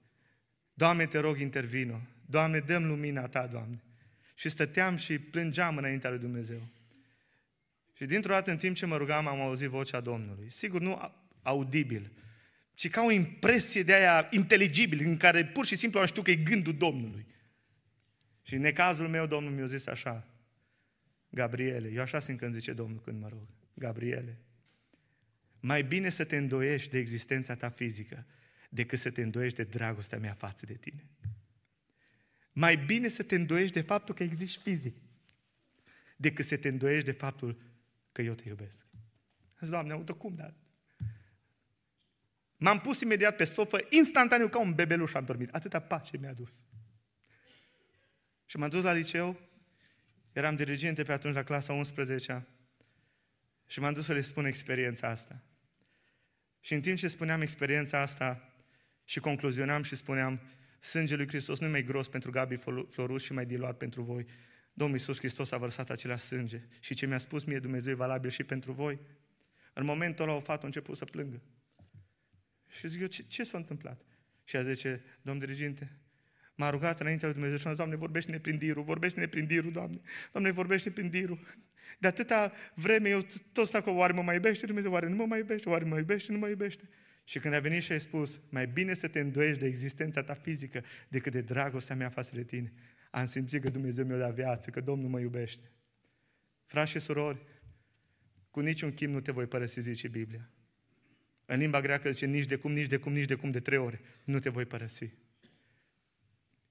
Doamne, te rog, intervino. Doamne, dă-mi lumina Ta, Doamne. Și stăteam și plângeam înaintea lui Dumnezeu. Și dintr-o dată, în timp ce mă rugam, am auzit vocea Domnului. Sigur, nu audibil, ci ca o impresie de aia inteligibil, în care pur și simplu am știut că e gândul Domnului. Și în necazul meu, Domnul mi-a zis așa, Gabriele, eu așa simt când zice Domnul când mă rog, Gabriele, mai bine să te îndoiești de existența ta fizică decât să te îndoiești de dragostea mea față de tine. Mai bine să te îndoiești de faptul că existi fizic decât să te îndoiești de faptul că eu te iubesc. Doamne, aută cum, dar... M-am pus imediat pe sofă, instantaneu, ca un bebeluș am dormit. Atâta pace mi-a dus. Și m-am dus la liceu, eram diriginte pe atunci la clasa 11-a și m-am dus să le spun experiența asta. Și în timp ce spuneam experiența asta și concluzionam și spuneam, sângele lui Hristos nu e mai gros pentru Gabi Floruț și mai diluat pentru voi. Domnul Iisus Hristos a vărsat același sânge și ce mi-a spus mie Dumnezeu e valabil și pentru voi. În momentul ăla o fată a început să plângă. Și zic eu, ce s-a întâmplat? Și ea zice, domn diriginte, m-a rugat înaintea lui Dumnezeu și a zis, Doamne, vorbește-ne prin dirul, vorbește-ne prin dirul, Doamne. Doamne, vorbește-ne prin dirul. De atâta vreme eu tot stau că oare mă mai iubește Dumnezeu, oare nu mă mai iubește, oare mă iubește, nu mă iubește. Și când a venit și a spus, mai bine să te îndoiești de existența ta fizică decât de dragostea mea față de tine, am simțit că Dumnezeu mi-a dat viață, că Domnul mă iubește. Frați și surori, cu niciun chip nu te voi părăsi, zice Biblia. În limba greacă zice nici de cum, de 3 ori. Nu te voi părăsi.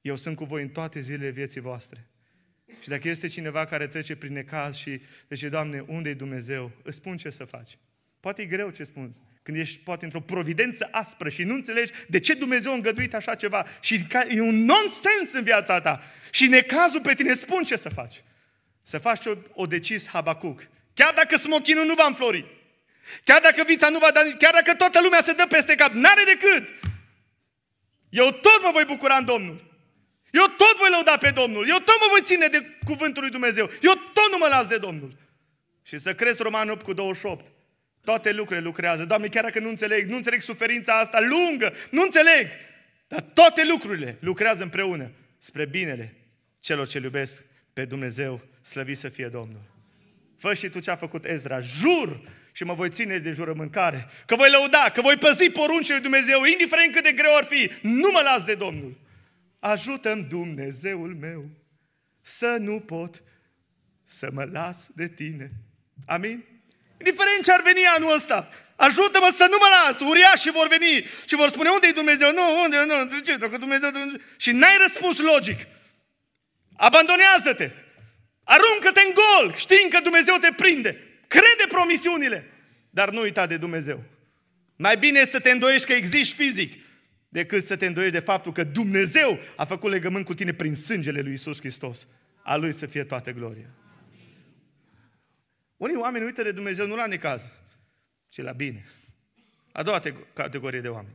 Eu sunt cu voi în toate zilele vieții voastre. Și dacă este cineva care trece prin necaz și zice, Doamne, unde-i Dumnezeu? Îți spun ce să faci. Poate e greu ce spun. Când ești poate într-o providență aspră și nu înțelegi de ce Dumnezeu a îngăduit așa ceva. Și e un nonsens în viața ta. Și necazul pe tine, spun ce să faci. Să faci o decis Habacuc. Chiar dacă smochinul nu va înflori. Chiar dacă vița nu va da, chiar dacă toată lumea se dă peste cap, n-are decât. Eu tot mă voi bucura în Domnul. Eu tot voi lăuda pe Domnul. Eu tot mă voi ține de cuvântul lui Dumnezeu. Eu tot nu mă las de Domnul. Și să crezi Roman 8:28. Toate lucrurile lucrează. Doamne, chiar dacă nu înțeleg suferința asta lungă, nu înțeleg. Dar toate lucrurile lucrează împreună spre binele celor ce iubesc pe Dumnezeu, slăvit să fie Domnul. Fă și tu ce a făcut Ezra. Jur și mă voi ține de jurămâncare. Că voi lăuda, că voi păzi poruncile lui Dumnezeu, indiferent cât de greu ar fi. Nu mă las de Domnul. Ajută-mi, Dumnezeul meu, să nu pot să mă las de tine. Amin? Indiferent ce ar veni anul ăsta, ajută-mă să nu mă las. Uriașii vor veni și vor spune, unde-i Dumnezeu? Nu, ce? Dacă Dumnezeu... Și n-ai răspuns logic. Abandonează-te. Aruncă-te în gol, știind că Dumnezeu te prinde. Crede promisiunile, dar nu uita de Dumnezeu. Mai bine să te îndoiești că existi fizic, decât să te îndoiești de faptul că Dumnezeu a făcut legământ cu tine prin sângele lui Iisus Hristos. A Lui să fie toată gloria. Unii oameni uită de Dumnezeu nu la necaz, ci la bine. A doua categorie de oameni.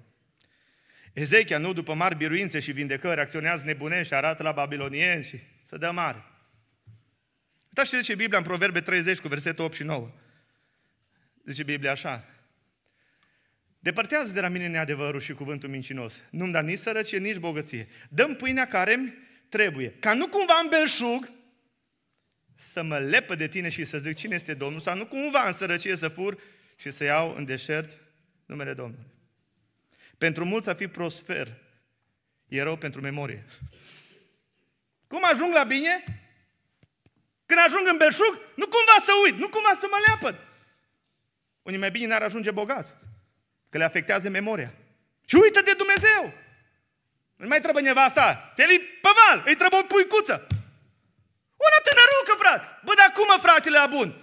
Ezechia, nu după mari biruințe și vindecări, acționează nebunești, arată la babilonieni și să dă mare. Uitați ce zice Biblia în Proverbe 30 cu versetul 8 și 9. Zice Biblia așa. Depărtează de la mine neadevărul și cuvântul mincinos. Nu-mi da nici sărăcie, nici bogăție. Dă-mi pâinea care-mi trebuie. Ca nu cumva în belșug să mă lepă de tine și să zic cine este Domnul, sau nu cumva în sărăcie să fur și să iau în deșert numele Domnului. Pentru mulți a fi prosper e rău pentru memorie. Cum ajung la bine? Când ajung în belșug, nu cumva să uit, nu cumva să mă leapăd. Unii mai bine n-ar ajunge bogați, că le afectează memoria. Și uită de Dumnezeu! Nu mai trebuie nevasta, te-i păval, îi trebuie o puicuță. Una tânărucă, frate! Bă, dar cum, mă, fratele, la bun?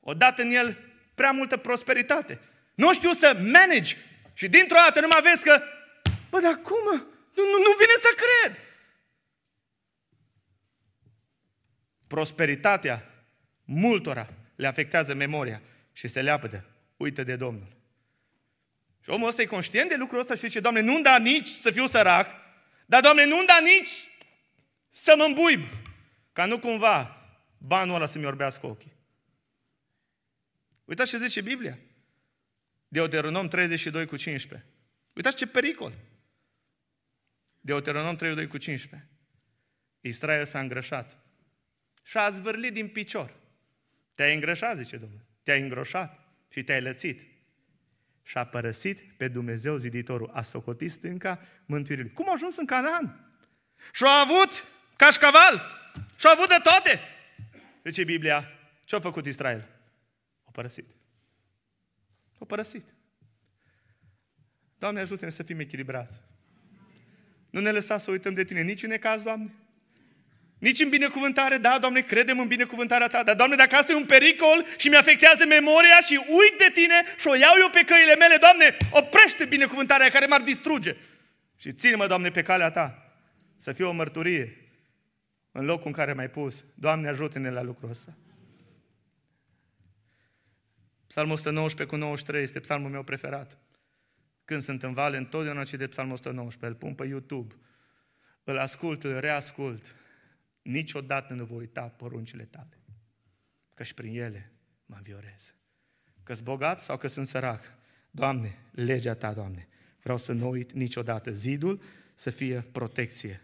Odată în el prea multă prosperitate. Nu știu să manage. Și dintr-o dată nu mai vezi că... Bă, dar cum, mă? Nu vine să cred! Prosperitatea multora le afectează memoria și se leapădă. Uită de Domnul. Și omul ăsta e conștient de lucrul ăsta și zice, Doamne, nu-mi da nici să fiu sărac, dar, Doamne, nu-mi da nici să mă îmbuib, ca nu cumva banul ăla să-mi orbească ochii. Uitați ce zice Biblia. Deuteronom 32:15. Uitați ce pericol. Deuteronom 32:15. Israel s-a îngrășat. Și a zvârlit din picior. Te-ai îngrășat, zice Domnul. Te-ai îngroșat și te-ai lățit. Și a părăsit pe Dumnezeu ziditorul. A socotit stânca mântuirii. Cum a ajuns în Canaan? Și-a avut cașcaval. Și-a avut de toate. Zice Biblia, ce-a făcut Israel? A părăsit. A părăsit. Doamne, ajută-ne să fim echilibrați. Nu ne lăsa să uităm de Tine. Niciun necaz, Doamne. Nici în binecuvântare, da, Doamne, credem în binecuvântarea Ta, dar, Doamne, dacă asta e un pericol și mi-afectează memoria și uit de Tine și o iau eu pe căile mele, Doamne, oprește binecuvântarea care m-ar distruge și ține-mă, Doamne, pe calea Ta, să fie o mărturie în locul în care m-ai pus. Doamne, ajută-ne la lucrul ăsta. Psalmul 119:93 este psalmul meu preferat. Când sunt în vale, întotdeauna citesc psalmul 119, îl pun pe YouTube, îl ascult, îl reascult. Niciodată nu voi uita poruncile Tale, că și prin ele mă înviorez. Că-s bogat sau că sunt sărac, Doamne, legea Ta, Doamne, vreau să nu uit niciodată. Zidul să fie protecție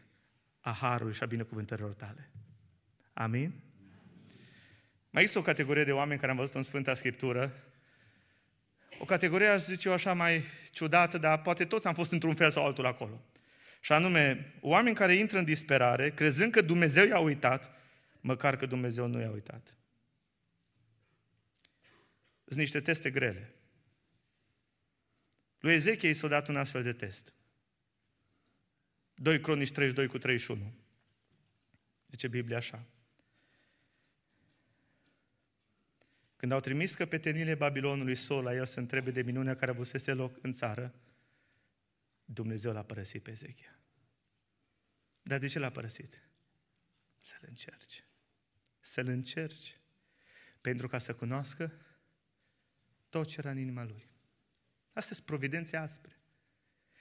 a harului și a binecuvântărilor Tale. Amin? Mai există o categorie de oameni care am văzut în Sfânta Scriptură, o categorie, aș zice eu, așa mai ciudată, dar poate toți am fost într-un fel sau altul acolo. Și anume, oameni care intră în disperare, crezând că Dumnezeu i-a uitat, măcar că Dumnezeu nu i-a uitat. Sunt niște teste grele. Lui Ezechiel i s-a dat un astfel de test. 2 Cronici 32:31. Zice Biblia așa. Când au trimis căpetenile Babilonului Sol la el să întrebe de minunea care avusese loc în țară, Dumnezeu l-a părăsit pe Ezechiel. Dar de ce l-a părăsit? Să-l încerci. Să-l încerci. Pentru ca să cunoască tot ce era în inima lui. Asta sunt providențe aspre.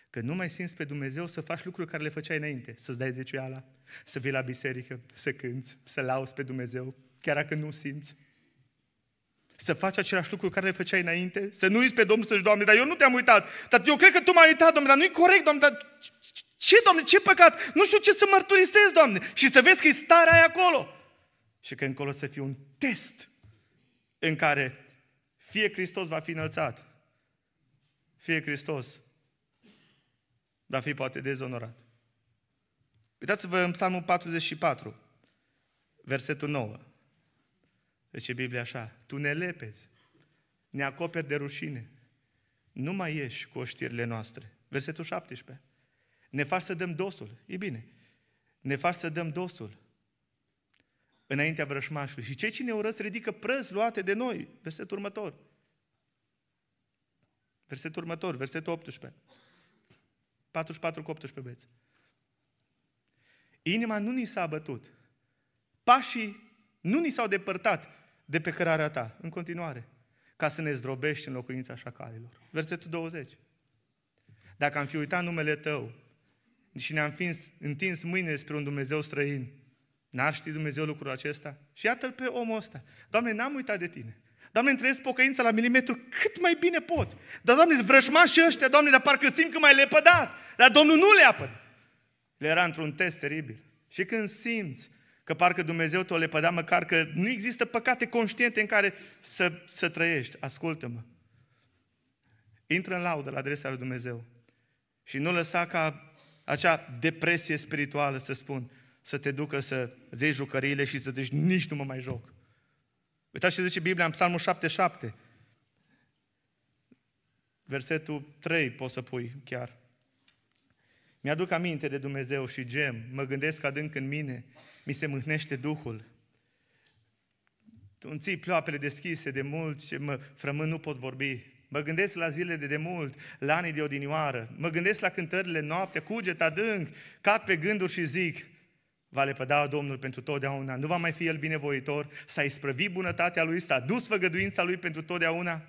Că nu mai simți pe Dumnezeu să faci lucruri care le făceai înainte. Să-ți dai zeciuiala, să vii la biserică, să cânți, să lauzi pe Dumnezeu, chiar dacă nu simți. Să faci același lucru care le făceai înainte, să nu uiți pe Domnul să-și, Doamne, dar eu nu te-am uitat, dar eu cred că Tu m-ai uitat, Doamne, dar nu-i corect, Doamne, dar ce, Doamne, ce păcat, nu știu ce să mărturisesc, Doamne, și să vezi că e starea aia acolo. Și că încolo să fie un test în care fie Hristos va fi înălțat, fie Hristos va fi poate dezonorat. Uitați-vă în Psalmul 44, versetul 9. Zice Biblia așa, Tu ne lepezi, ne acoperi de rușine, nu mai ieși cu oștirile noastre. Versetul 17. Ne faci să dăm dosul, e bine, ne faci să dăm dosul înaintea vrășmașului. Și cei ce ne urăsc ridică prăzi luate de noi. Versetul următor. Versetul următor, versetul 18. 44:18, băieți. Inima nu ni s-a abătut, pașii nu ni s-au depărtat de pe cărarea Ta, în continuare, ca să ne zdrobești în locuința șacalilor. Versetul 20. Dacă am fi uitat numele Tău și ne-am fi întins mâinile spre un Dumnezeu străin, n-ar ști Dumnezeu lucrul acesta? Și iată-L pe omul ăsta. Doamne, n-am uitat de Tine. Doamne, îmi trăiesc pocăința la milimetru cât mai bine pot. Dar, Doamne, vrăjmașii ăștia, Doamne, dar parcă simt că m-ai lepădat. Dar Domnul nu le apădă. Le era într-un test teribil. Și când simți că parcă Dumnezeu te-o lepăda, măcar că nu există păcate conștiente în care să trăiești. Ascultă-mă. Intră în laudă la adresa lui Dumnezeu. Și nu lăsa ca acea depresie spirituală, să spun, să te ducă să-ți iei jucăriile și să zici, nici nu mă mai joc. Uitați ce zice Biblia în Psalmul 77. Versetul 3 poți să pui chiar. Mi-aduc aminte de Dumnezeu și gem, mă gândesc adânc în mine, mi se mâhnește Duhul. Îmi ții ploapele deschise de mult ce mă frământ, nu pot vorbi. Mă gândesc la zilele de demult, la anii de odinioară. Mă gândesc la cântările noapte, cuget adânc, cad pe gânduri și zic, va lepăda Domnul pentru totdeauna, nu va mai fi El binevoitor, s-a isprăvit bunătatea Lui, s-a dus făgăduința Lui pentru totdeauna.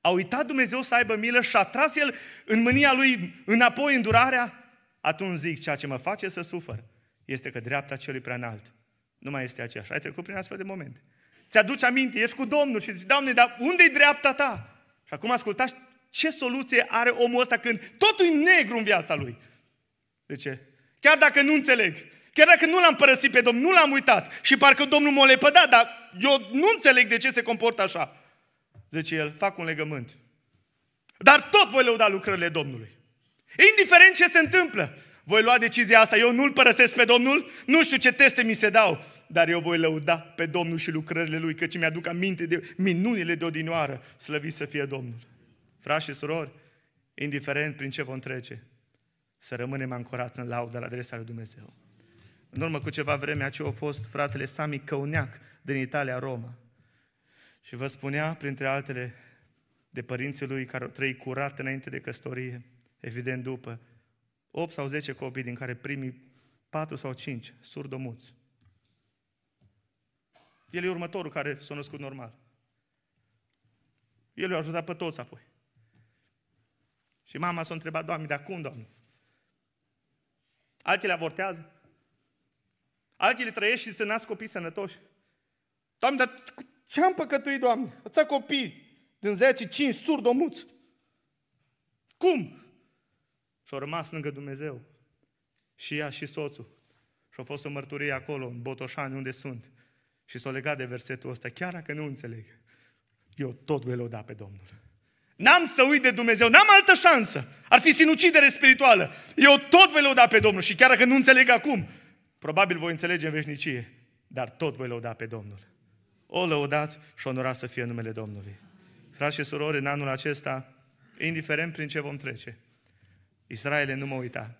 A uitat Dumnezeu să aibă milă și a tras El în mânia Lui înapoi îndurarea. Atunci zic, ceea ce mă face să sufăr este că dreapta Celui Preanalt nu mai este aceeași. Ai trecut prin astfel de momente. Ți-aduci aminte, ești cu Domnul și zici, Doamne, dar unde-i dreapta Ta? Și acum ascultați ce soluție are omul ăsta când totul e negru în viața lui. De ce? Chiar dacă nu înțeleg, chiar dacă nu L-am părăsit pe Domnul, nu L-am uitat și parcă Domnul m-a lepădat, dar eu nu înțeleg de ce se comportă așa. Zice el, fac un legământ. Dar tot voi lăuda lucrările Domnului. Indiferent ce se întâmplă, voi lua decizia asta, eu nu-L părăsesc pe Domnul, nu știu ce teste mi se dau, dar eu voi lăuda pe Domnul și lucrările Lui, căci mi-aduc aminte de minunile de odinioară, slăvit să fie Domnul. Frați și surori, indiferent prin ce vom trece, să rămânem ancorați în laudă la adresa lui Dumnezeu. În urmă cu ceva vreme, aceea a fost fratele Sami Căuneac din Italia, Roma. Și vă spunea, printre altele, de părinții lui care au trăit curat înainte de căsătorie, evident după, 8 sau 10 copii, din care primii 4 sau 5, surdomuți. El e următorul care s-a născut normal. El i-a ajutat pe toți apoi. Și mama s-a întrebat, Doamne, dar cum, Doamne? Alții le avortează? Alții le trăiesc și se nasc copii sănătoși? Doamne, dar ce-am păcătuit, Doamne? Ați copii din 10, 5, surdomuți. Cum? Și-a rămas lângă Dumnezeu. Și ea și soțul. Și-a fost o mărturie acolo, în Botoșani, unde sunt. Și s-a legat de versetul ăsta. Chiar dacă nu înțeleg, eu tot voi lăuda pe Domnul. N-am să uit de Dumnezeu, n-am altă șansă. Ar fi sinucidere spirituală. Eu tot voi lăuda pe Domnul. Și chiar dacă nu înțeleg acum, probabil voi înțelege în veșnicie, dar tot voi lăuda pe Domnul. O lăudați și onorați să fie numele Domnului. Frați și surori, în anul acesta, indiferent prin ce vom trece. Israele, nu mă uita.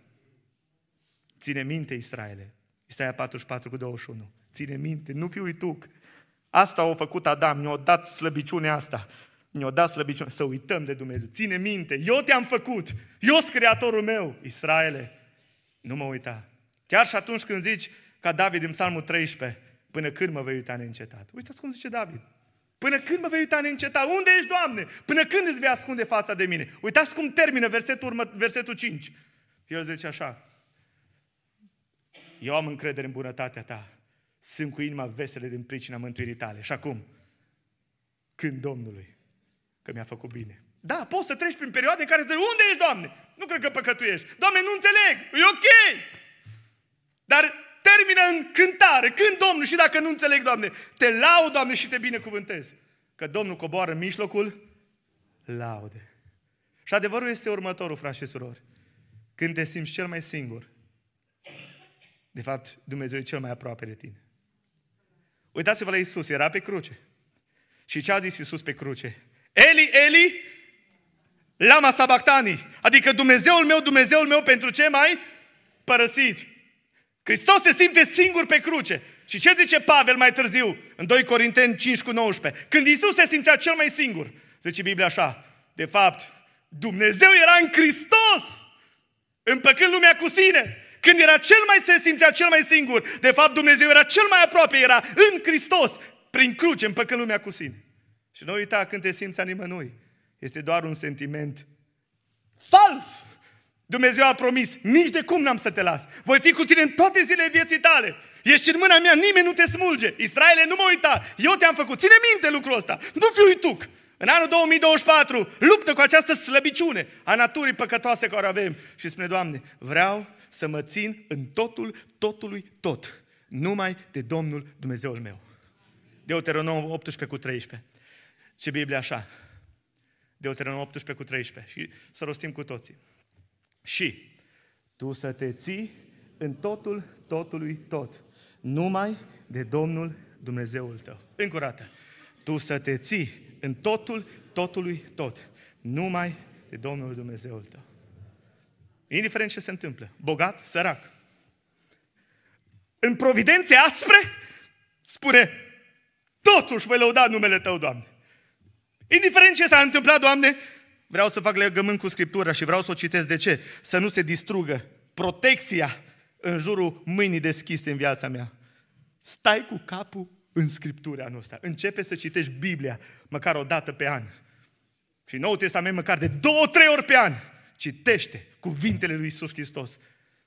Ține minte, Israele. Isaia 44:21. Ține minte, nu fi uituc. Asta a făcut Adam, ne-a dat slăbiciunea asta. Ne-a dat slăbiciunea, să uităm de Dumnezeu. Ține minte, eu te-am făcut, eu sunt creatorul meu. Israele, nu mă uita. Chiar și atunci când zici, ca David în Psalmul 13, până când mă vei uita neîncetat? Uitați cum zice David. Până când mă vei uita neîncetat? Unde ești, Doamne? Până când îți vei ascunde fața de mine? Uitați cum termină versetul 5. El zice așa. Eu am încredere în bunătatea ta. Sunt cu inima veselă din pricina mântuirii tale. Și acum, când Domnului, că mi-a făcut bine. Da, poți să treci prin perioade în care zici, unde ești, Doamne? Nu cred că păcătuiești. Doamne, nu înțeleg, e ok. Dar termină în cântare, când Domnul, și dacă nu înțeleg, Doamne, te laud, Doamne, și te binecuvântez. Că Domnul coboară în mijlocul laude. Și adevărul este următorul, frați și surori. Când te simți cel mai singur, de fapt, Dumnezeu e cel mai aproape de tine. Uitați-vă la Iisus, era pe cruce. Și ce a zis Iisus pe cruce? Eli, Eli, lama sabactani. Adică Dumnezeul meu, Dumnezeul meu, pentru ce m-ai părăsit? Hristos se simte singur pe cruce. Și ce zice Pavel mai târziu, în 2 Corinteni 5:19? Când Iisus se simțea cel mai singur, zice Biblia așa, de fapt, Dumnezeu era în Hristos, împăcând lumea cu sine. Când era se simțea cel mai singur, de fapt Dumnezeu era cel mai aproape, era în Hristos, prin cruce, împăcând lumea cu sine. Și nu uita, când te simți a nimănui, este doar un sentiment fals. Dumnezeu a promis, nici de cum n-am să te las. Voi fi cu tine în toate zilele vieții tale. Ești în mâna mea, nimeni nu te smulge. Israele, nu mă uita, eu te-am făcut. Ține minte lucrul ăsta, nu fi uituc. În anul 2024, luptă cu această slăbiciune a naturii păcătoase care o avem. Și spune, Doamne, vreau să mă țin în totul, totului, tot. Numai de Domnul Dumnezeul meu. Deuteronom 18:13. Ce Biblia așa. Deuteronom 18:13. Și să rostim cu toții. Și tu să te ții în totul, totului, tot. Numai de Domnul Dumnezeul tău. Încă o dată. Tu să te ții în totul, totului, tot. Numai de Domnul Dumnezeul tău. Indiferent ce se întâmplă, bogat, sărac. În providențe aspre, spune, totuși voi lăuda numele Tău, Doamne. Indiferent ce s-a întâmplat, Doamne, vreau să fac legământ cu Scriptura și vreau să o citesc. De ce? Să nu se distrugă protecția în jurul mâinii deschise în viața mea. Stai cu capul în Scriptura noastră. Începe să citești Biblia măcar o dată pe an. Și Noul Testament măcar de 2-3 ori pe an. Citește cuvintele lui Iisus Hristos.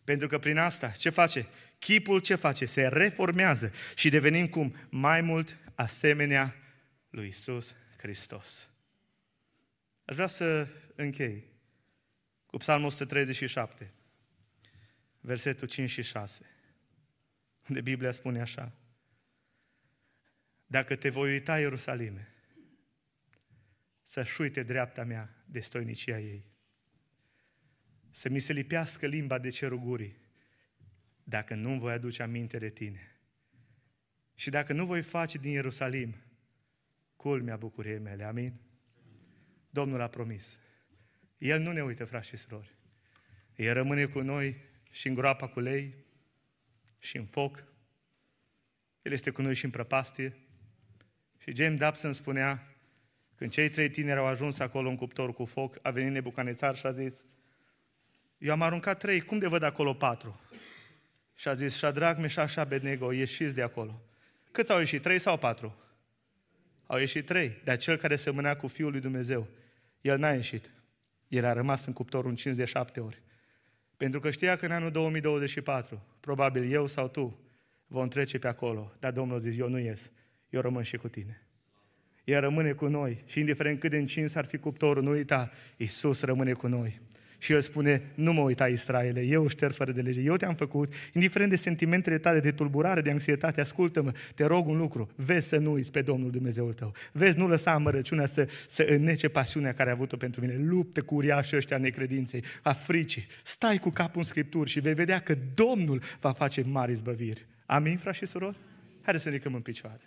Pentru că prin asta, ce face? Chipul ce face? Se reformează și devenim cum? Mai mult asemenea lui Iisus Hristos. Aș vrea să închei cu Psalmul 137, versetul 5 și 6, unde Biblia spune așa. Dacă te voi uita, Ierusalime, să-și uite dreapta mea de stoinicia ei. Să mi se lipească limba de cerul gurii, dacă nu-mi voi aduce aminte de tine. Și dacă nu voi face din Ierusalim culmea bucuriei mele. Amin? Domnul a promis. El nu ne uită, frați și surori. El rămâne cu noi și în groapa cu lei, și în foc. El este cu noi și în prăpastie. Și James Dobson spunea, când cei 3 tineri au ajuns acolo în cuptor cu foc, a venit Nebucanețar și a zis, eu am aruncat 3, cum de văd acolo 4? Și a zis, Șadrac, Meșac și Abednego, ieșiți de acolo. Câți au ieșit, 3 sau 4? Au ieșit 3, dar cel care semăna cu Fiul lui Dumnezeu, el n-a ieșit. El a rămas în cuptor un 57 ori. Pentru că știa că în anul 2024, probabil eu sau tu, vom trece pe acolo. Dar Domnul a zis, eu nu ies, eu rămân și cu tine. El rămâne cu noi și indiferent cât de încins ar fi cuptorul, nu uita, Iisus rămâne cu noi. Și el spune, nu mă uita, Israele, eu șterg fără de lege, eu te-am făcut, indiferent de sentimentele tale, de tulburare, de anxietate, ascultă-mă, te rog un lucru, vezi să nu uiți pe Domnul Dumnezeul tău, vezi, nu lăsa amărăciunea să înnece pasiunea care a avut-o pentru mine, luptă cu uriașii ăștia necredinței, a fricii, stai cu capul în Scripturi și vei vedea că Domnul va face mari izbăviri. Amin, frați și surori? Haideți să ne ridicăm în picioare.